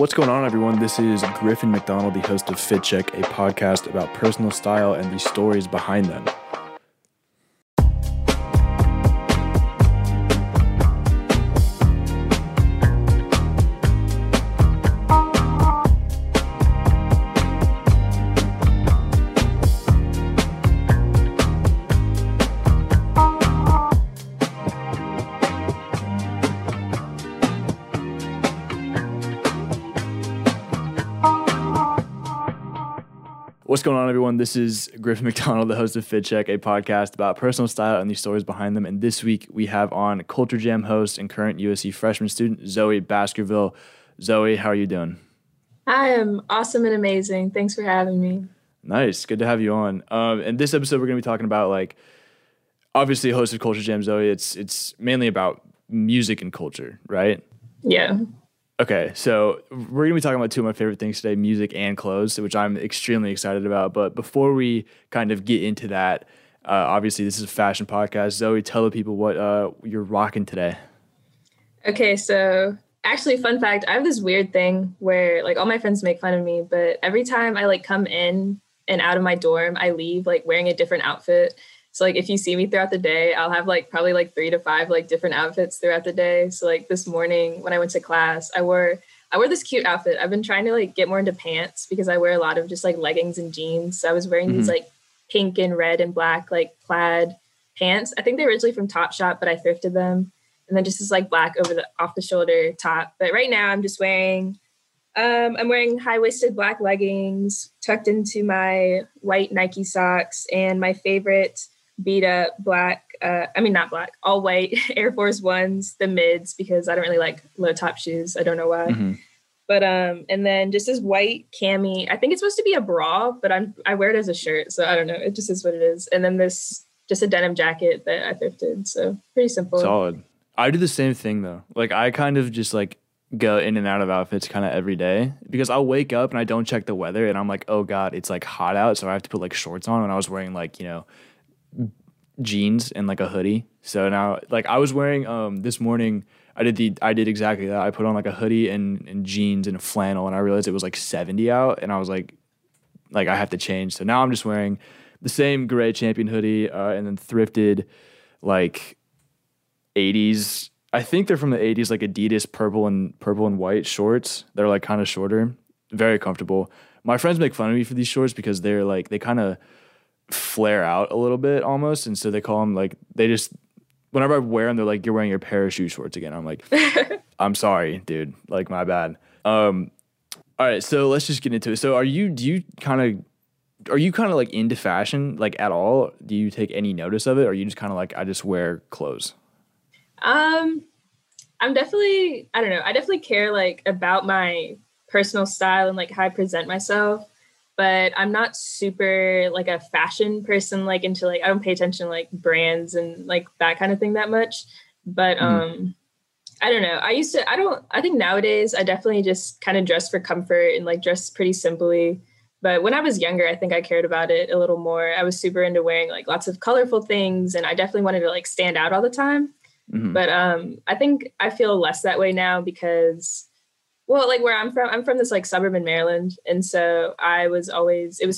What's going on, everyone? This is Griffin McDonald, the host of Fit Check, a podcast about personal style and the stories behind them. What's going on, everyone? This is Griffin McDonald, the host of Fit Check, a podcast about personal style and the stories behind them. And this week we have on Culture Jam host and current USC freshman student, Zoe Baskerville. Zoe, how are you doing? I am awesome and amazing. Thanks for having me. Nice. Good to have you on. In this episode, we're going to be talking about, like, obviously host of Culture Jam, Zoe. It's mainly about music and culture, right? Yeah. Okay, so we're going to be talking about two of my favorite things today, music and clothes, which I'm extremely excited about. But before we kind of get into that, obviously this is a fashion podcast. Zoe, tell the people what you're rocking today. Okay, so actually, fun fact, I have this weird thing where, like, all my friends make fun of me, but every time I, like, come in and out of my dorm, I leave, like, wearing a different outfit. So, like, if you see me throughout the day, I'll have, like, probably, like, 3 to 5, like, different outfits throughout the day. So, like, this morning when I went to class, I wore this cute outfit. I've been trying to, like, get more into pants because I wear a lot of just, like, leggings and jeans. So I was wearing these, like, pink and red and black, like, plaid pants. I think they're originally from Topshop, but I thrifted them. And then just this, like, black off the shoulder top. But right now I'm just wearing I'm wearing high-waisted black leggings tucked into my white Nike socks and my favorite beat up all white Air Force Ones, the mids, because I don't really like low top shoes. I don't know why. Mm-hmm. But and then just this white cami. I think it's supposed to be a bra, but I wear it as a shirt, so I don't know. It just is what it is. And then this just a denim jacket that I thrifted. So pretty simple. Solid. I do the same thing though. Like, I kind of just, like, go in and out of outfits kind of every day because I'll wake up and I don't check the weather and I'm like, oh God, it's, like, hot out, so I have to put, like, shorts on when I was wearing, like, you know, jeans and, like, a hoodie. So now, like, I was wearing this morning, I did exactly that. I put on, like, a hoodie and jeans and a flannel, and I realized it was, like, 70 out, and I was like I have to change. So now I'm just wearing the same gray Champion hoodie and then thrifted, like, 80s. I think they're from the 80s, like, Adidas purple and white shorts. They're, like, kind of shorter, very comfortable. My friends make fun of me for these shorts because they're, like, they kind of flare out a little bit almost, and so they call them, like, they just, whenever I wear them, they're like, you're wearing your parachute shorts again. I'm like, I'm sorry, dude, like, my bad. All right, so let's just get into it. So are you kind of like into fashion, like, at all? Do you take any notice of it, or are you just kind of like, I just wear clothes? I'm definitely, I don't know. I definitely care, like, about my personal style and, like, how I present myself, but I'm not super, like, a fashion person, like, into, like, I don't pay attention to, like, brands and, like, that kind of thing that much. But, I don't know. I think nowadays I definitely just kind of dress for comfort and, like, dress pretty simply. But when I was younger, I think I cared about it a little more. I was super into wearing, like, lots of colorful things, and I definitely wanted to, like, stand out all the time. Mm-hmm. But I think I feel less that way now because, well, like, where I'm from this, like, suburb in Maryland. And so it was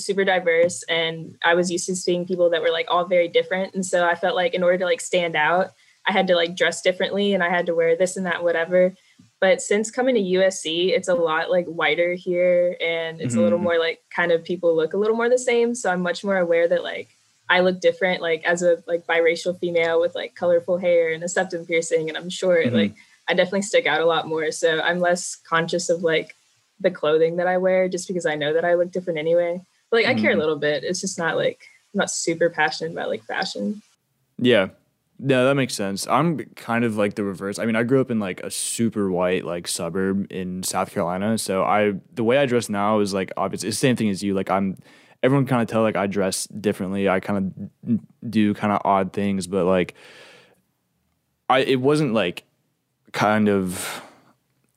super diverse, and I was used to seeing people that were, like, all very different. And so I felt like in order to, like, stand out, I had to, like, dress differently, and I had to wear this and that, whatever. But since coming to USC, it's a lot, like, whiter here, and it's a little more, like, kind of people look a little more the same. So I'm much more aware that, like, I look different, like, as a, like, biracial female with, like, colorful hair and a septum piercing, and I'm short. Like, I definitely stick out a lot more. So I'm less conscious of, like, the clothing that I wear just because I know that I look different anyway. But, like, I care a little bit. It's just not, like, I'm not super passionate about, like, fashion. Yeah. No, that makes sense. I'm kind of, like, the reverse. I mean, I grew up in, like, a super white, like, suburb in South Carolina. So the way I dress now is, like, obviously the same thing as you. Like, everyone kind of tell, like, I dress differently. I kind of do kind of odd things, but, like, it wasn't, like, kind of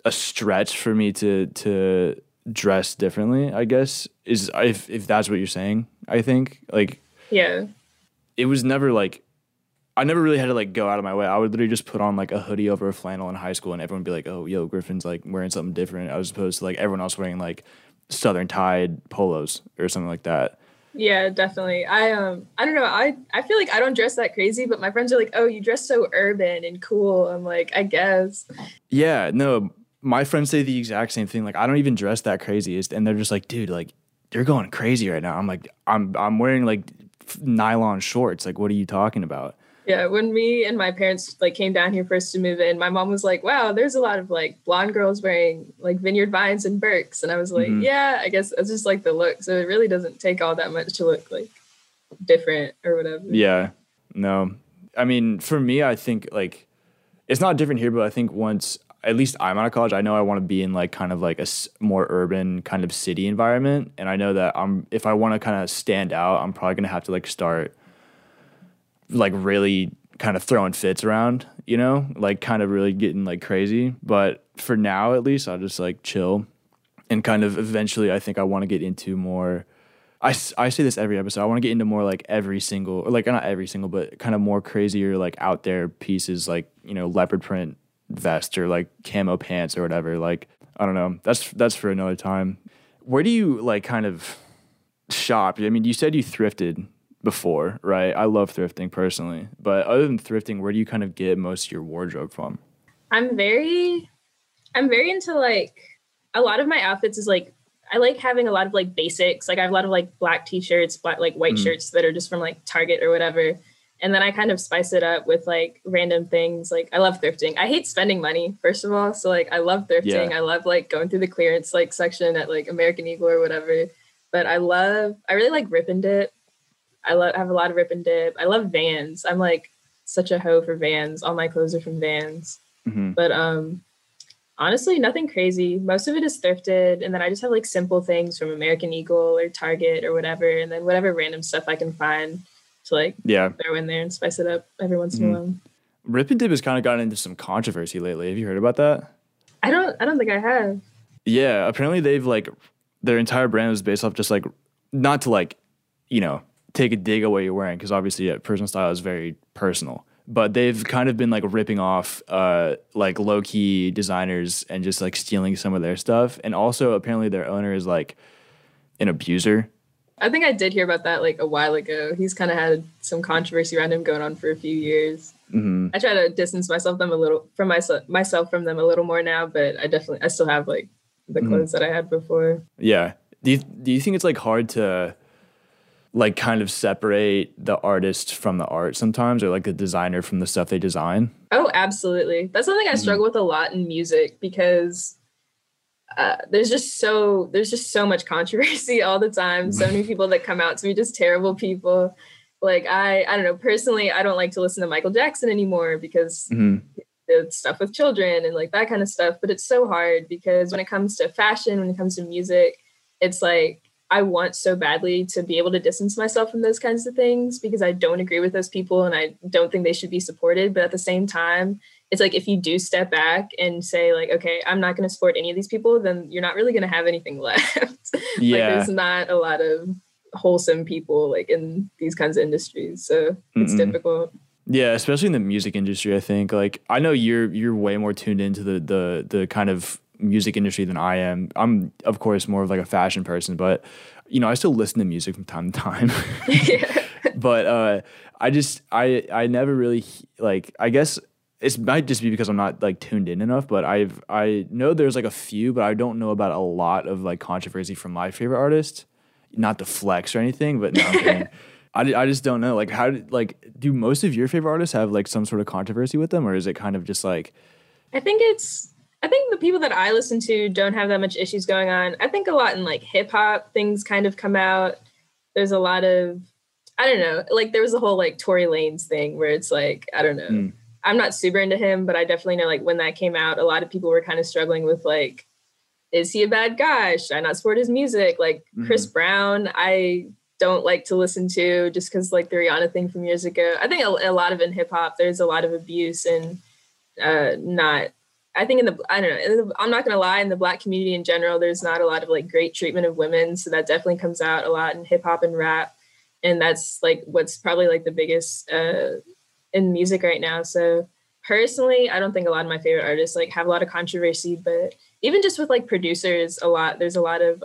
a stretch for me to dress differently, I guess, is if that's what you're saying, I think. Like, yeah, it was never, like, I never really had to like go out of my way. I would literally just put on like a hoodie over a flannel in high school, and everyone would be like, "Oh, yo, Griffin's like wearing something different," as opposed to like everyone else wearing like Southern Tide polos or something like that. Yeah, definitely. I don't know. I feel like I don't dress that crazy, but my friends are like, "Oh, you dress so urban and cool." I'm like, I guess. Yeah, no, my friends say the exact same thing. Like, I don't even dress that crazy, and they're just like, "Dude, like you're going crazy right now." I'm like, I'm wearing like nylon shorts. Like, what are you talking about? Yeah, when me and my parents like came down here first to move in, my mom was like, "Wow, there's a lot of like blonde girls wearing like Vineyard Vines and Birks," and I was like, "Yeah, I guess it's just like the look." So it really doesn't take all that much to look like different or whatever. Yeah, no, I mean for me, I think like it's not different here, but I think once at least I'm out of college, I know I want to be in like kind of like a more urban kind of city environment, and I know that if I want to kind of stand out, I'm probably gonna have to like start like really kind of throwing fits around, you know, like kind of really getting like crazy. But for now, at least I'll just like chill and kind of eventually I think I want to get into more, I say this every episode, I want to get into more like every single, or like not every single, but kind of more crazier, like out there pieces, like, you know, leopard print vest or like camo pants or whatever. Like, I don't know. That's for another time. Where do you like kind of shop? I mean, you said you thrifted before, right? I love thrifting personally, but other than thrifting, where do you kind of get most of your wardrobe from? I'm very into like a lot of my outfits is like I like having a lot of like basics. Like I have a lot of like black t-shirts, black like white shirts that are just from like Target or whatever, and then I kind of spice it up with like random things. Like I love thrifting. I hate spending money, first of all, so like I love thrifting. Yeah. I love like going through the clearance like section at like American Eagle or whatever, but I really like Rip and Dip. I have a lot of Rip and Dip. I love Vans. I'm like such a hoe for Vans. All my clothes are from Vans. Mm-hmm. But honestly, nothing crazy. Most of it is thrifted. And then I just have like simple things from American Eagle or Target or whatever. And then whatever random stuff I can find to like throw in there and spice it up every once in a while. Rip and Dip has kind of gotten into some controversy lately. Have you heard about that? I don't think I have. Yeah. Apparently they've like their entire brand was based off just like, not to like, you know, take a dig at what you're wearing, because obviously personal style is very personal, but they've kind of been like ripping off like low-key designers and just like stealing some of their stuff. And also apparently their owner is like an abuser. I think I did hear about that like a while ago. He's kind of had some controversy around him going on for a few years. Mm-hmm. I try to distance myself from them a little more now, but I still have like the clothes that I had before. Yeah. Do you think it's like hard to like kind of separate the artist from the art sometimes, or like the designer from the stuff they design? Oh, absolutely. That's something I struggle with a lot in music, because there's just so much controversy all the time. So many people that come out to be just terrible people. Like I don't know, personally, I don't like to listen to Michael Jackson anymore because the stuff with children and like that kind of stuff. But it's so hard because when it comes to fashion, when it comes to music, it's like, I want so badly to be able to distance myself from those kinds of things because I don't agree with those people and I don't think they should be supported. But at the same time, it's like, if you do step back and say like, okay, I'm not going to support any of these people, then you're not really going to have anything left. Yeah. Like, there's not a lot of wholesome people like in these kinds of industries. So it's difficult. Yeah. Especially in the music industry, I think. Like, I know you're way more tuned into the kind of music industry than I am. I'm of course more of like a fashion person, but you know, I still listen to music from time to time. But I never really like, I guess it might just be because I'm not like tuned in enough, but I know there's like a few, but I don't know about a lot of like controversy from my favorite artist. Not to flex or anything, but no, I'm kidding. I just don't know. Like do most of your favorite artists have like some sort of controversy with them, or is it kind of just like, I think the people that I listen to don't have that much issues going on. I think a lot in like hip hop things kind of come out. There's a lot of, I don't know, like there was a whole like Tory Lanez thing where it's like, I don't know. I'm not super into him, but I definitely know like when that came out, a lot of people were kind of struggling with like, is he a bad guy? Should I not support his music? Like Chris Brown, I don't like to listen to just because like the Rihanna thing from years ago. I think a lot of in hip hop, there's a lot of abuse and I'm not going to lie, in the Black community in general, there's not a lot of like great treatment of women. So that definitely comes out a lot in hip hop and rap. And that's like, what's probably like the biggest in music right now. So personally, I don't think a lot of my favorite artists like have a lot of controversy, but even just with like producers a lot, there's a lot of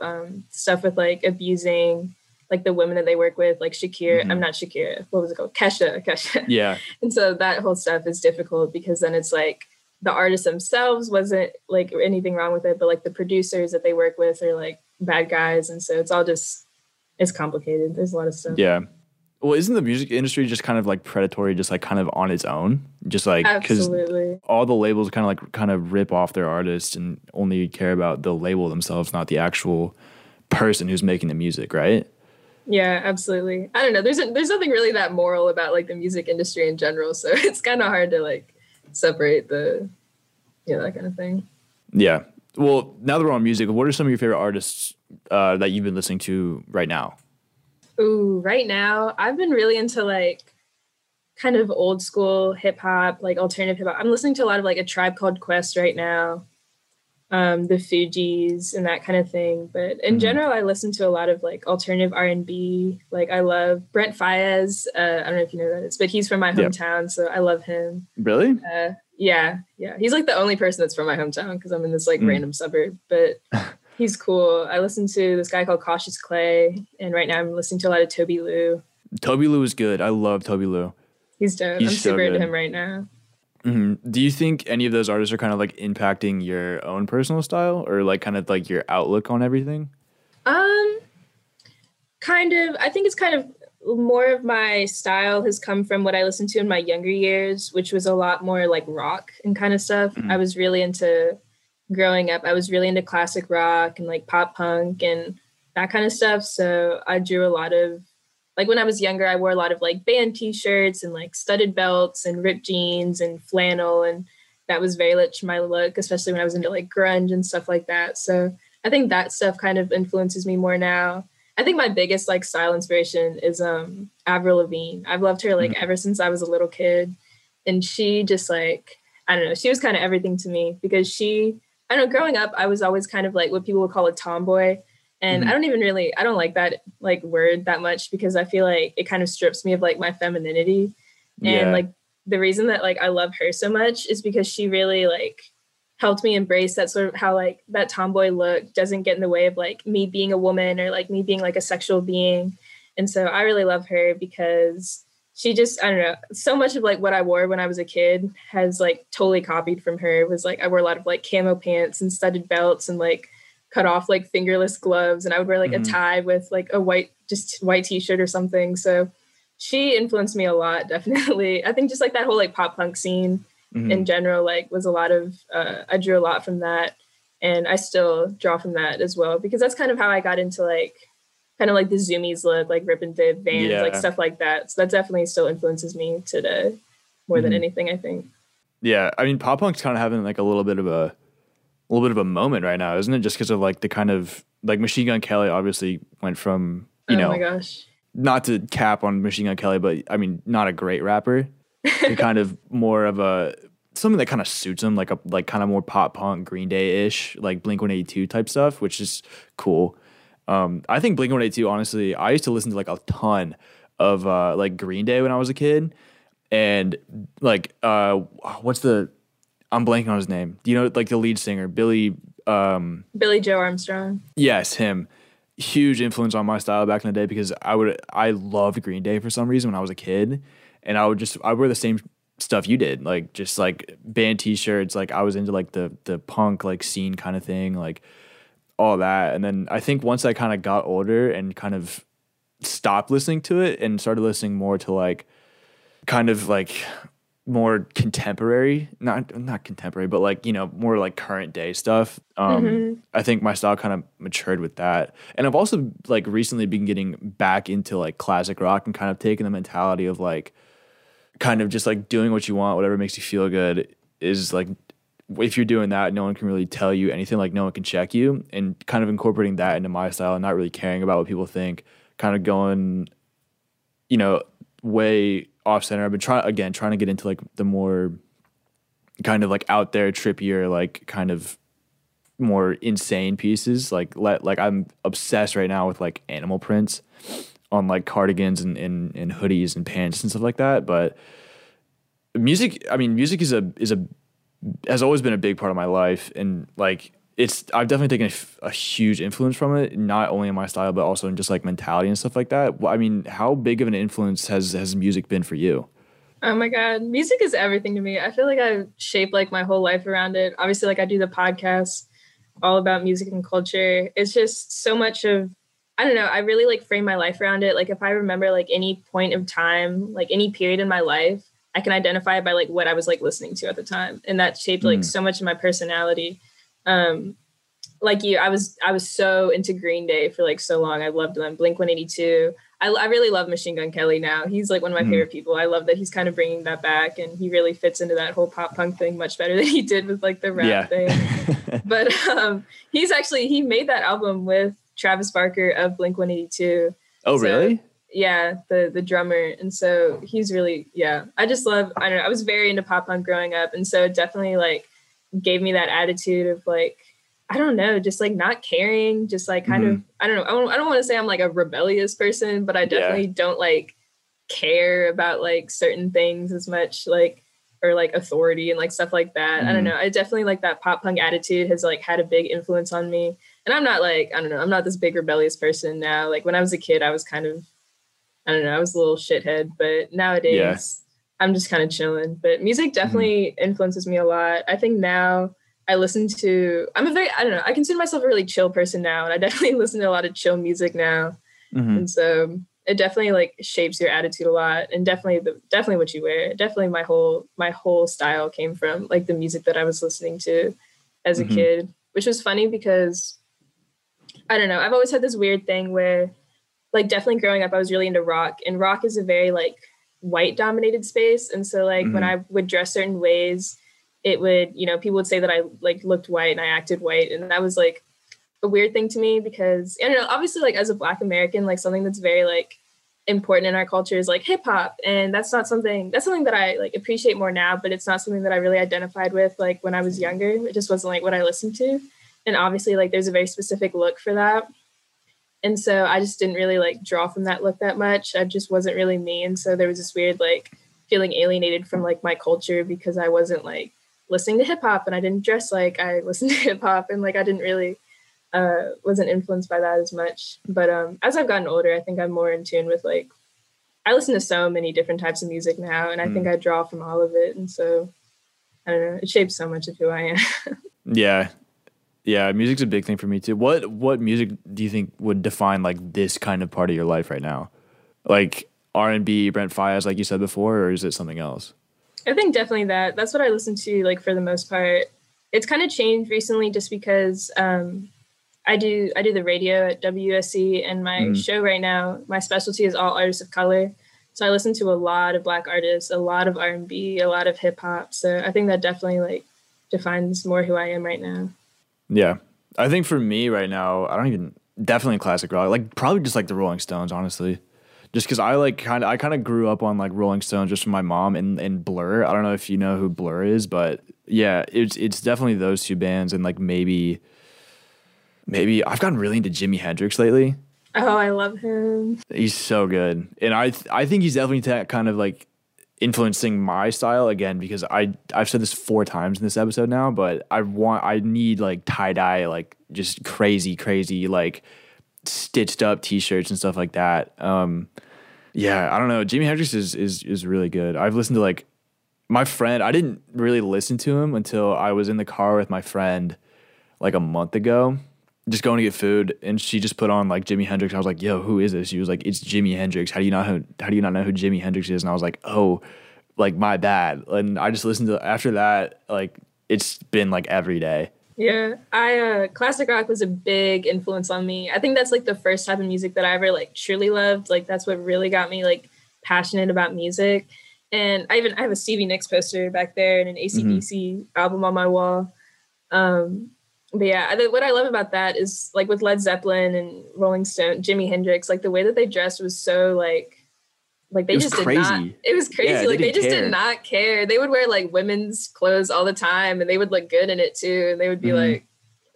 stuff with like abusing like the women that they work with, like Shakira, mm-hmm. I'm not Shakira, what was it called? Kesha. Yeah. And so that whole stuff is difficult because then it's like the artists themselves wasn't like anything wrong with it, but like the producers that they work with are like bad guys. And so it's all just, it's complicated. There's a lot of stuff. Yeah. Well, isn't the music industry just kind of like predatory, just like kind of on its own? Just like, because all the labels kind of rip off their artists and only care about the label themselves, not the actual person who's making the music, right? Yeah, absolutely. I don't know. There's nothing really that moral about like the music industry in general. So it's kind of hard to like separate the, you know, that kind of thing. Yeah. Well, now that we're on music, what are some of your favorite artists that you've been listening to right now? Ooh, right now, I've been really into like kind of old school hip hop, like alternative hip hop. I'm listening to a lot of like A Tribe Called Quest right now, The Fugees and that kind of thing. But in general, I listen to a lot of like alternative R&B. Like I love Brent Faiyaz. I don't know if you know who that is, but he's from my hometown. Yep. So I love him. Really? Yeah. He's like the only person that's from my hometown because I'm in this like random suburb. But he's cool. I listen to this guy called Cautious Clay, and right now I'm listening to a lot of Toby Lou. Toby Lou is good. I love Toby Lou. He's dope. He's super into him right now. Mm-hmm. Do you think any of those artists are kind of like impacting your own personal style or like kind of like your outlook on everything? Kind of. I think it's kind of more of my style has come from what I listened to in my younger years, which was a lot more like rock and kind of stuff. Mm-hmm. I was really into... growing up, I was really into classic rock and like pop punk and that kind of stuff. So I drew a lot of like when I was younger, I wore a lot of like band t-shirts and like studded belts and ripped jeans and flannel. And that was very much my look, especially when I was into like grunge and stuff like that. So I think that stuff kind of influences me more now. I think my biggest like style inspiration is Avril Lavigne. I've loved her like ever since I was a little kid. And she just like, I don't know, she was kind of everything to me because she, I don't know, growing up, I was always kind of like what people would call a tomboy. And I don't like that like word that much because I feel like it kind of strips me of like my femininity. And like the reason that like I love her so much is because she really like helped me embrace that sort of how like that tomboy look doesn't get in the way of like me being a woman or like me being like a sexual being. And so I really love her because she just, I don't know, so much of like what I wore when I was a kid has like totally copied from her. It was like I wore a lot of like camo pants and studded belts and like cut off like fingerless gloves. And I would wear like a tie with like a white t-shirt or something. So she influenced me a lot, definitely. I think just like that whole like pop punk scene in general, like was a lot of, I drew a lot from that. And I still draw from that as well, because that's kind of how I got into like, kind of like the Zoomies look, like Rip and Dip, Vans, like stuff like that. So that definitely still influences me today more than anything, I think. Yeah. I mean, pop punk's kind of having like a little bit of a moment right now, isn't it? Just because of like the kind of like Machine Gun Kelly obviously went from, you know, my gosh, not to cap on Machine Gun Kelly, but I mean, not a great rapper. To kind of more of a, something that kind of suits him, like kind of more pop punk, Green Day ish, like Blink 182 type stuff, which is cool. I think Blink 182, honestly, I used to listen to like a ton of like Green Day when I was a kid. And like, I'm blanking on his name. Do you know, like the lead singer, Billy Joe Armstrong? Yes, him. Huge influence on my style back in the day because I loved Green Day for some reason when I was a kid. And I wear the same stuff you did, like just like band t-shirts. Like I was into like the punk like scene kind of thing, like all that. And then I think once I kind of got older and kind of stopped listening to it and started listening more to like kind of like more contemporary, not contemporary, but like, you know, more like current day stuff. I think my style kind of matured with that. And I've also like recently been getting back into like classic rock and kind of taking the mentality of like kind of just like doing what you want, whatever makes you feel good is like, if you're doing that, no one can really tell you anything, like no one can check you, and kind of incorporating that into my style and not really caring about what people think, kind of going, you know, way off center. I've been trying to get into like the more kind of like out there, trippier, like kind of more insane pieces. Like I'm obsessed right now with like animal prints on like cardigans and hoodies and pants and stuff like that. But music, I mean, music has always been a big part of my life, and like I've definitely taken a huge influence from it, not only in my style, but also in just like mentality and stuff like that. I mean, how big of an influence has music been for you? Oh my God. Music is everything to me. I feel like I've shaped like my whole life around it. Obviously, like I do the podcast all about music and culture. It's just so much of, I don't know, I really like frame my life around it. Like if I remember like any point of time, like any period in my life, I can identify it by like what I was like listening to at the time. And that shaped like so much of my personality. Like you, I was so into Green Day for like so long. I loved them. Blink 182. I really love Machine Gun Kelly now. He's like one of my favorite people. I love that he's kind of bringing that back, and he really fits into that whole pop punk thing much better than he did with like the rap thing. But he made that album with Travis Barker of Blink 182. Oh, so, really? Yeah, the drummer. And so he's really, yeah. I was very into pop punk growing up, and so it definitely like gave me that attitude of like, I don't know, just like not caring, just like kind of, I don't know. I don't want to say I'm like a rebellious person, but I definitely don't like care about like certain things as much, like, or like authority and like stuff like that. I don't know. I definitely like that pop punk attitude has like had a big influence on me. And I'm not like, I don't know, I'm not this big rebellious person now. Like when I was a kid, I was kind of, I don't know, I was a little shithead, but nowadays I'm just kind of chilling. But music definitely influences me a lot. I think now, I consider myself a really chill person now, and I definitely listen to a lot of chill music now. And so it definitely like shapes your attitude a lot, and definitely what you wear. Definitely my whole style came from like the music that I was listening to as a kid, which was funny because I don't know, I've always had this weird thing where like definitely growing up, I was really into rock, and rock is a very like white dominated space. And so like when I would dress certain ways, it would, you know, people would say that I like looked white and I acted white. And that was like a weird thing to me because, I don't know, obviously like as a Black American, like something that's very like important in our culture is like hip hop. And that's something that I like appreciate more now, but it's not something that I really identified with like when I was younger. It just wasn't like what I listened to. And obviously like there's a very specific look for that. And so I just didn't really like draw from that look that much. I just wasn't really me. And so there was this weird like feeling alienated from like my culture because I wasn't like listening to hip hop, and I didn't dress like I listened to hip hop, and like I didn't really wasn't influenced by that as much. But as I've gotten older, I think I'm more in tune with like I listen to so many different types of music now, and I think I draw from all of it. And so I don't know, it shapes so much of who I am. yeah, music's a big thing for me too. What music do you think would define like this kind of part of your life right now, like R&B, Brent Faiyaz, like you said before, or is it something else? I think definitely that's what I listen to, like for the most part. It's kind of changed recently just because I do the radio at WSC, and my show right now, my specialty is all artists of color. So I listen to a lot of Black artists, a lot of R&B, a lot of hip hop. So I think that definitely like defines more who I am right now. Yeah. I think for me right now, definitely classic rock, like probably just like the Rolling Stones, honestly. Just because I kind of grew up on like Rolling Stones just from my mom and Blur. I don't know if you know who Blur is, but yeah, it's definitely those two bands, and like maybe I've gotten really into Jimi Hendrix lately. Oh, I love him. He's so good, and I think he's definitely kind of like influencing my style again, because I've said this 4 times in this episode now, but I need like tie dye, like just crazy like stitched up t-shirts and stuff like that. I don't know, Jimi Hendrix is really good. I've listened to like my friend, I didn't really listen to him until I was in the car with my friend like a month ago, just going to get food, and she just put on like Jimi Hendrix. I was like, yo, who is this? She was like, it's Jimi Hendrix. How do you not know who Jimi Hendrix is? And I was like, oh, like my bad. And I just listened to, after that, like it's been like every day. Yeah, classic rock was a big influence on me. I think that's like the first type of music that I ever like truly loved. Like that's what really got me like passionate about music. And I have a Stevie Nicks poster back there and an AC/DC album on my wall. But yeah, what I love about that is like with Led Zeppelin and Rolling Stone, Jimi Hendrix, like the way that they dressed was so like they just crazy. It was crazy. Yeah, like they just did not care. They would wear like women's clothes all the time, and they would look good in it too. And they would be like,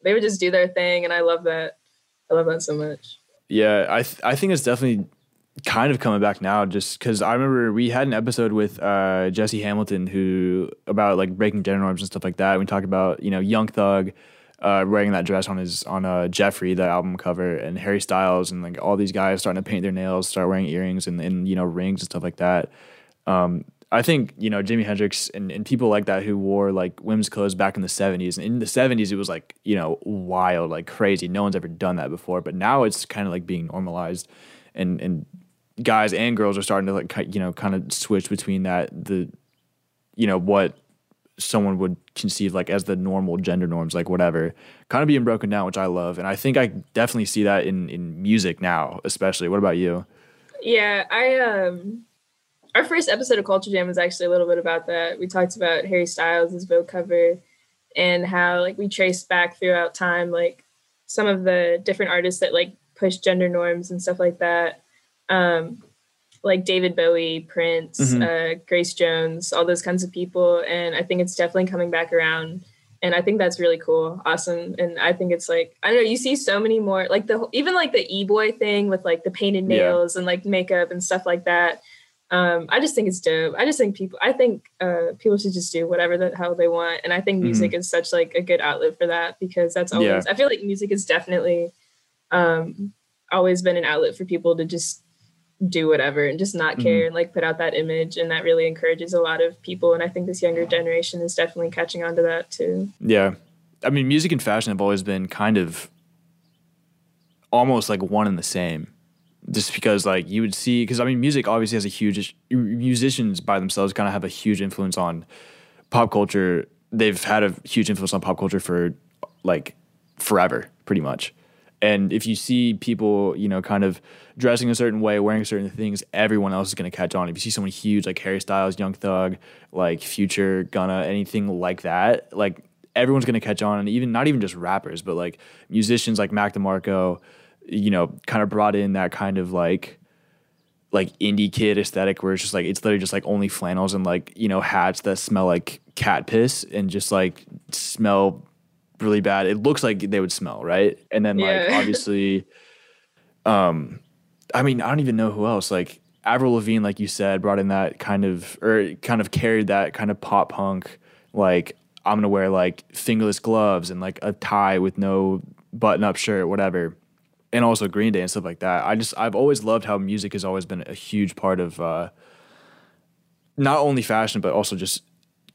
they would just do their thing. And I love that. I love that so much. Yeah. I think it's definitely kind of coming back now, just because I remember we had an episode with Jesse Hamilton who about like breaking gender norms and stuff like that. And we talked about, you know, Young Thug wearing that dress on his Jeffrey, the album cover, and Harry Styles and like all these guys starting to paint their nails, start wearing earrings and you know, rings and stuff like that. I think, you know, Jimi Hendrix and people like that who wore like women's clothes back in the 70s. And in the 70s, it was like, you know, wild, like crazy. No one's ever done that before. But now it's kind of like being normalized, and guys and girls are starting to like, you know, kind of switch between that, the, you know, what someone would conceive like as the normal gender norms, like whatever, kind of being broken down, which I love. And I think I definitely see that in music now, especially. What about you? Yeah, our first episode of Culture Jam was actually a little bit about that. We talked about Harry Styles' Vogue cover and how like we traced back throughout time, like some of the different artists that like pushed gender norms and stuff like that. Like David Bowie, Prince, Grace Jones, all those kinds of people. And I think it's definitely coming back around. And I think that's really cool. Awesome. And I think it's like, I don't know, you see so many more, like the, even like the e-boy thing with like the painted nails and like makeup and stuff like that. I just think it's dope. I just think people should just do whatever the hell they want. And I think music is such like a good outlet for that, because that's always, I feel like music has definitely always been an outlet for people to just do whatever and just not care and like put out that image. And that really encourages a lot of people. And I think this younger generation is definitely catching on to that too. Yeah. I mean, music and fashion have always been kind of almost like one and the same. Just because, like, you would see, because I mean, music obviously has a huge, musicians by themselves kind of have a huge influence on pop culture. They've had a huge influence on pop culture for like forever, pretty much. And if you see people, you know, kind of dressing a certain way, wearing certain things, everyone else is going to catch on. If you see someone huge like Harry Styles, Young Thug, like Future, Gunna, anything like that, like everyone's going to catch on. And even not even just rappers, but like musicians like Mac DeMarco, you know, kind of brought in that kind of like indie kid aesthetic where it's just like, it's literally just like only flannels and like, you know, hats that smell like cat piss and just like smell really bad. It looks like they would smell, right? And then like obviously, I mean, I don't even know who else, like Avril Lavigne, like you said, brought in that kind of, or kind of carried that kind of pop punk, like I'm going to wear like fingerless gloves and like a tie with no button up shirt, whatever. And also Green Day and stuff like that. I've always loved how music has always been a huge part of not only fashion, but also just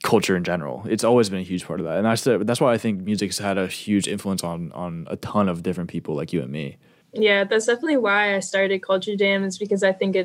culture in general. It's always been a huge part of that. And that's why I think music's had a huge influence on a ton of different people like you and me. Yeah, that's definitely why I started Culture Jam, is because I think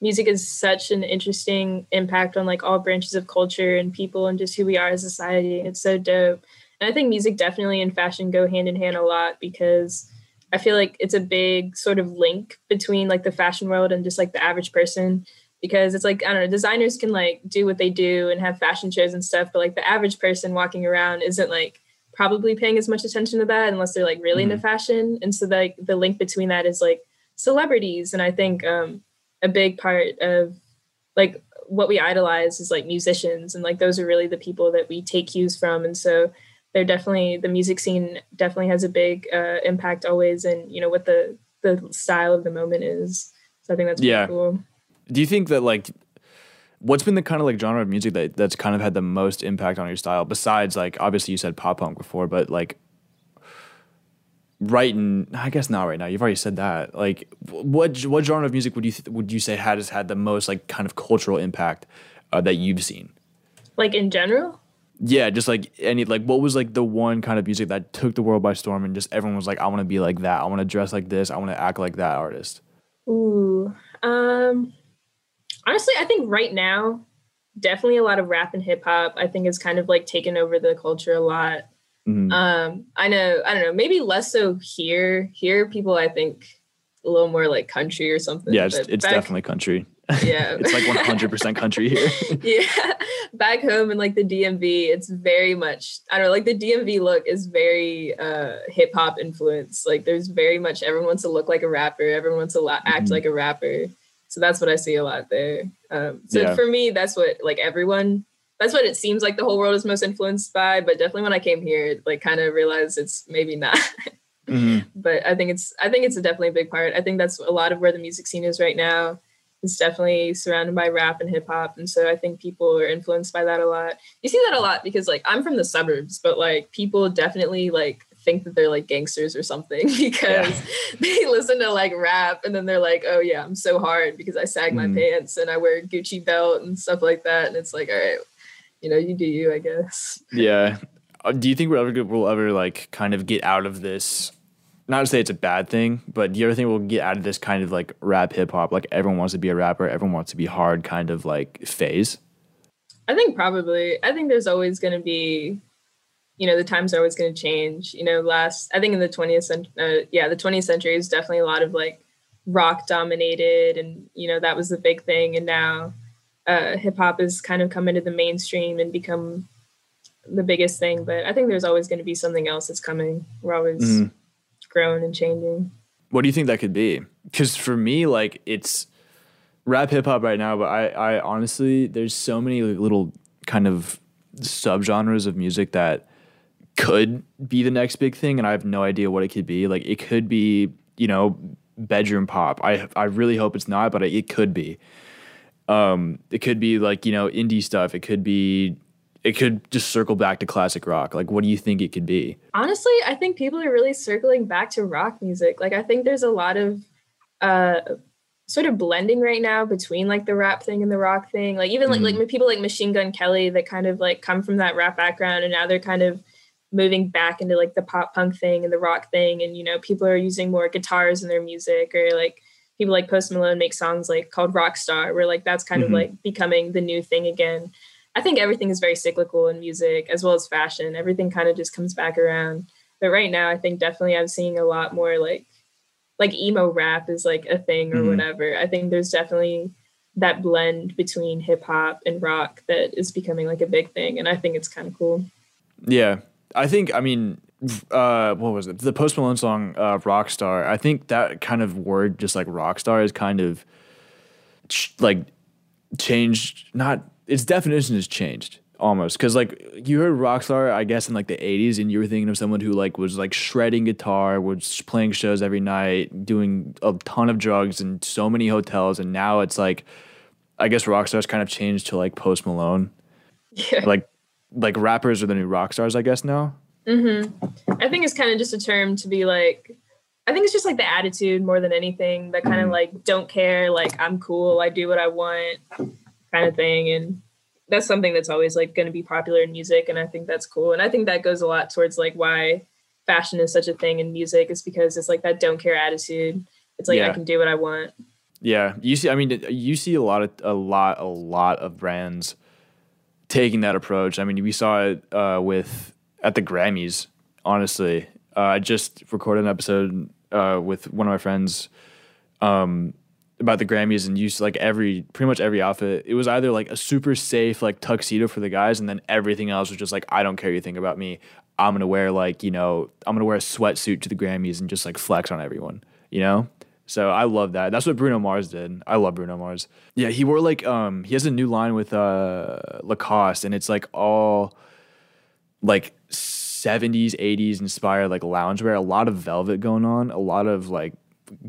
music is such an interesting impact on like all branches of culture and people and just who we are as a society. It's so dope. And I think music definitely and fashion go hand in hand a lot, because I feel like it's a big sort of link between like the fashion world and just like the average person, because it's like, I don't know, designers can like do what they do and have fashion shows and stuff, but like the average person walking around isn't like probably paying as much attention to that unless they're like really into fashion. And so like the link between that is like celebrities. And I think a big part of like what we idolize is like musicians, and like those are really the people that we take cues from. And so the music scene definitely has a big impact always, and you know what the style of the moment is. So I think that's pretty cool. Do you think that like what's been the kind of like genre of music that's kind of had the most impact on your style, besides like obviously you said pop punk before, but like I guess not right now. You've already said that. Like what genre of music would you say has had the most like kind of cultural impact that you've seen? Like in general? Yeah, just like what was like the one kind of music that took the world by storm and just everyone was like, I want to be like that. I want to dress like this. I want to act like that artist. Ooh. Honestly, I think right now, definitely a lot of rap and hip hop, I think is kind of like taken over the culture a lot. I don't know, maybe less so here people, I think a little more like country or something. Yeah, it's definitely country. Yeah. It's like 100% country here. Yeah. Back home in like the DMV, it's very much, I don't know, like the DMV look is very hip hop influenced. Like there's very much, everyone wants to look like a rapper. Everyone wants to act like a rapper. So that's what I see a lot there. For me, that's what like everyone, that's what it seems like the whole world is most influenced by. But definitely when I came here, like kind of realized it's maybe not. Mm-hmm. But I think it's definitely a big part. I think that's a lot of where the music scene is right now. It's definitely surrounded by rap and hip hop. And so I think people are influenced by that a lot. You see that a lot because like I'm from the suburbs, but like people definitely like think that they're like gangsters or something because they listen to like rap and then they're like, oh yeah, I'm so hard because I sag my pants and I wear a Gucci belt and stuff like that. And it's like, all right, you know, you do you, I guess. Yeah. Do you think we'll ever like kind of get out of this? Not to say it's a bad thing, but do you ever think we'll get out of this kind of like rap hip hop, like everyone wants to be a rapper, everyone wants to be hard kind of like phase? I think probably. I think there's always going to be, you know, the times are always going to change. You know, I think in the 20th century is definitely a lot of like rock dominated and, you know, that was the big thing. And now hip hop has kind of come into the mainstream and become the biggest thing. But I think there's always going to be something else that's coming. We're always... Mm-hmm. grown and changing. What do you think that could be? Because for me, like, it's rap hip-hop right now, but I honestly, there's so many little kind of subgenres of music that could be the next big thing, and I have no idea what it could be. Like, it could be, you know, bedroom pop. I really hope it's not, but it could be. It could be, like, you know, indie stuff. It could just circle back to classic rock. Like, what do you think it could be? Honestly, I think people are really circling back to rock music. Like, I think there's a lot of sort of blending right now between like the rap thing and the rock thing. Like even like people like Machine Gun Kelly that kind of like come from that rap background and now they're kind of moving back into like the pop punk thing and the rock thing. And, you know, people are using more guitars in their music, or like people like Post Malone make songs like called Rockstar, where like that's kind of like becoming the new thing again. I think everything is very cyclical in music as well as fashion. Everything kind of just comes back around. But right now, I think definitely I'm seeing a lot more like emo rap is like a thing or whatever. I think there's definitely that blend between hip hop and rock that is becoming like a big thing. And I think it's kind of cool. Yeah. I think, I mean, what was it? The Post Malone song, Rockstar. I think that kind of word, just like rockstar, is kind of like changed, not... Its definition has changed almost, because like you heard rockstar, I guess, in like the 80s, and you were thinking of someone who like was like shredding guitar, was playing shows every night, doing a ton of drugs in so many hotels. And now it's like, I guess rockstar's kind of changed to like Post Malone. Yeah. Like rappers are the new rock stars, I guess, now. I think it's kind of just a term to be like, I think it's just like the attitude more than anything, that kind of like don't care, like I'm cool, I do what I want kind of thing. And that's something that's always like going to be popular in music, and I think that's cool. And I think that goes a lot towards like why fashion is such a thing in music, is because it's like that don't care attitude. It's like I can do what I want. Yeah. You see a lot of brands taking that approach. I mean, we saw it at the Grammys, honestly. I just recorded an episode with one of my friends about the Grammys, and used like pretty much every outfit. It was either like a super safe like tuxedo for the guys, and then everything else was just like, I don't care what you think about me, I'm gonna wear like, you know, I'm gonna wear a sweatsuit to the Grammys and just like flex on everyone, you know. So I love that. That's what Bruno Mars did. I love Bruno Mars. Yeah, he wore like he has a new line with Lacoste, and it's like all like 70s 80s inspired like loungewear, a lot of velvet going on, a lot of like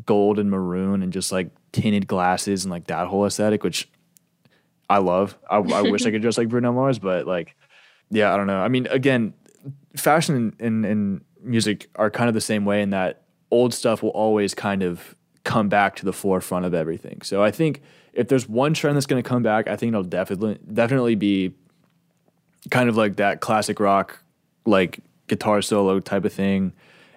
gold and maroon and just like tinted glasses and like that whole aesthetic, which I love. I wish I could dress like Bruno Mars, but like, yeah, I don't know. I mean, again, fashion and music are kind of the same way in that old stuff will always kind of come back to the forefront of everything. So I think if there's one trend that's going to come back, I think it'll definitely be kind of like that classic rock, like guitar solo type of thing.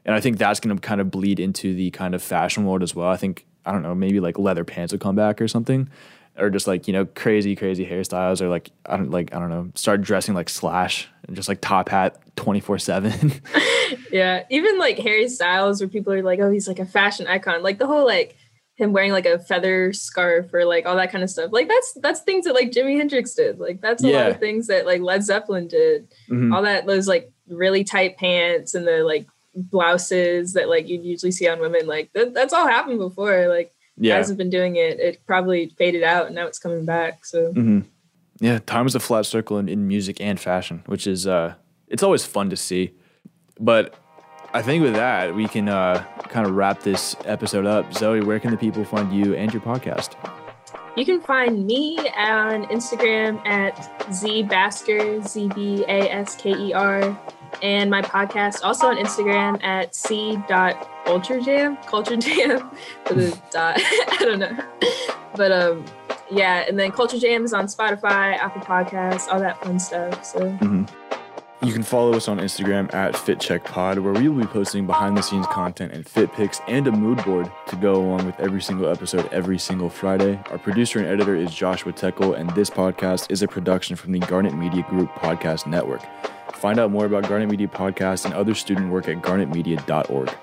And I think that's going to kind of bleed into the kind of fashion world as well. I think, I don't know, maybe like leather pants will come back or something, or just like, you know, crazy hairstyles, or like, I don't know, start dressing like Slash and just like top hat 24/7. Yeah. Even like Harry Styles, where people are like, oh, he's like a fashion icon. Like the whole, like him wearing like a feather scarf or like all that kind of stuff. Like that's things that like Jimi Hendrix did. Like that's a lot of things that like Led Zeppelin did, all that, those like really tight pants and the like blouses that like you'd usually see on women. Like that's all happened before. Like guys have been doing it. It probably faded out and now it's coming back. So yeah, time is a flat circle in music and fashion, which is it's always fun to see. But I think with that, we can kind of wrap this episode up. Zoe, where can the people find you and your podcast? You can find me on Instagram at zbasker, Z-B-A-S-K-E-R, and my podcast also on Instagram at c.culturejam, for the dot, I don't know. But yeah, and then Culture Jam is on Spotify, Apple Podcasts, all that fun stuff. So. Mm-hmm. You can follow us on Instagram at FitCheckPod, where we will be posting behind-the-scenes content and fit pics and a mood board to go along with every single episode every single Friday. Our producer and editor is Joshua Teckel, and this podcast is a production from the Garnet Media Group Podcast Network. Find out more about Garnet Media Podcast and other student work at garnetmedia.org.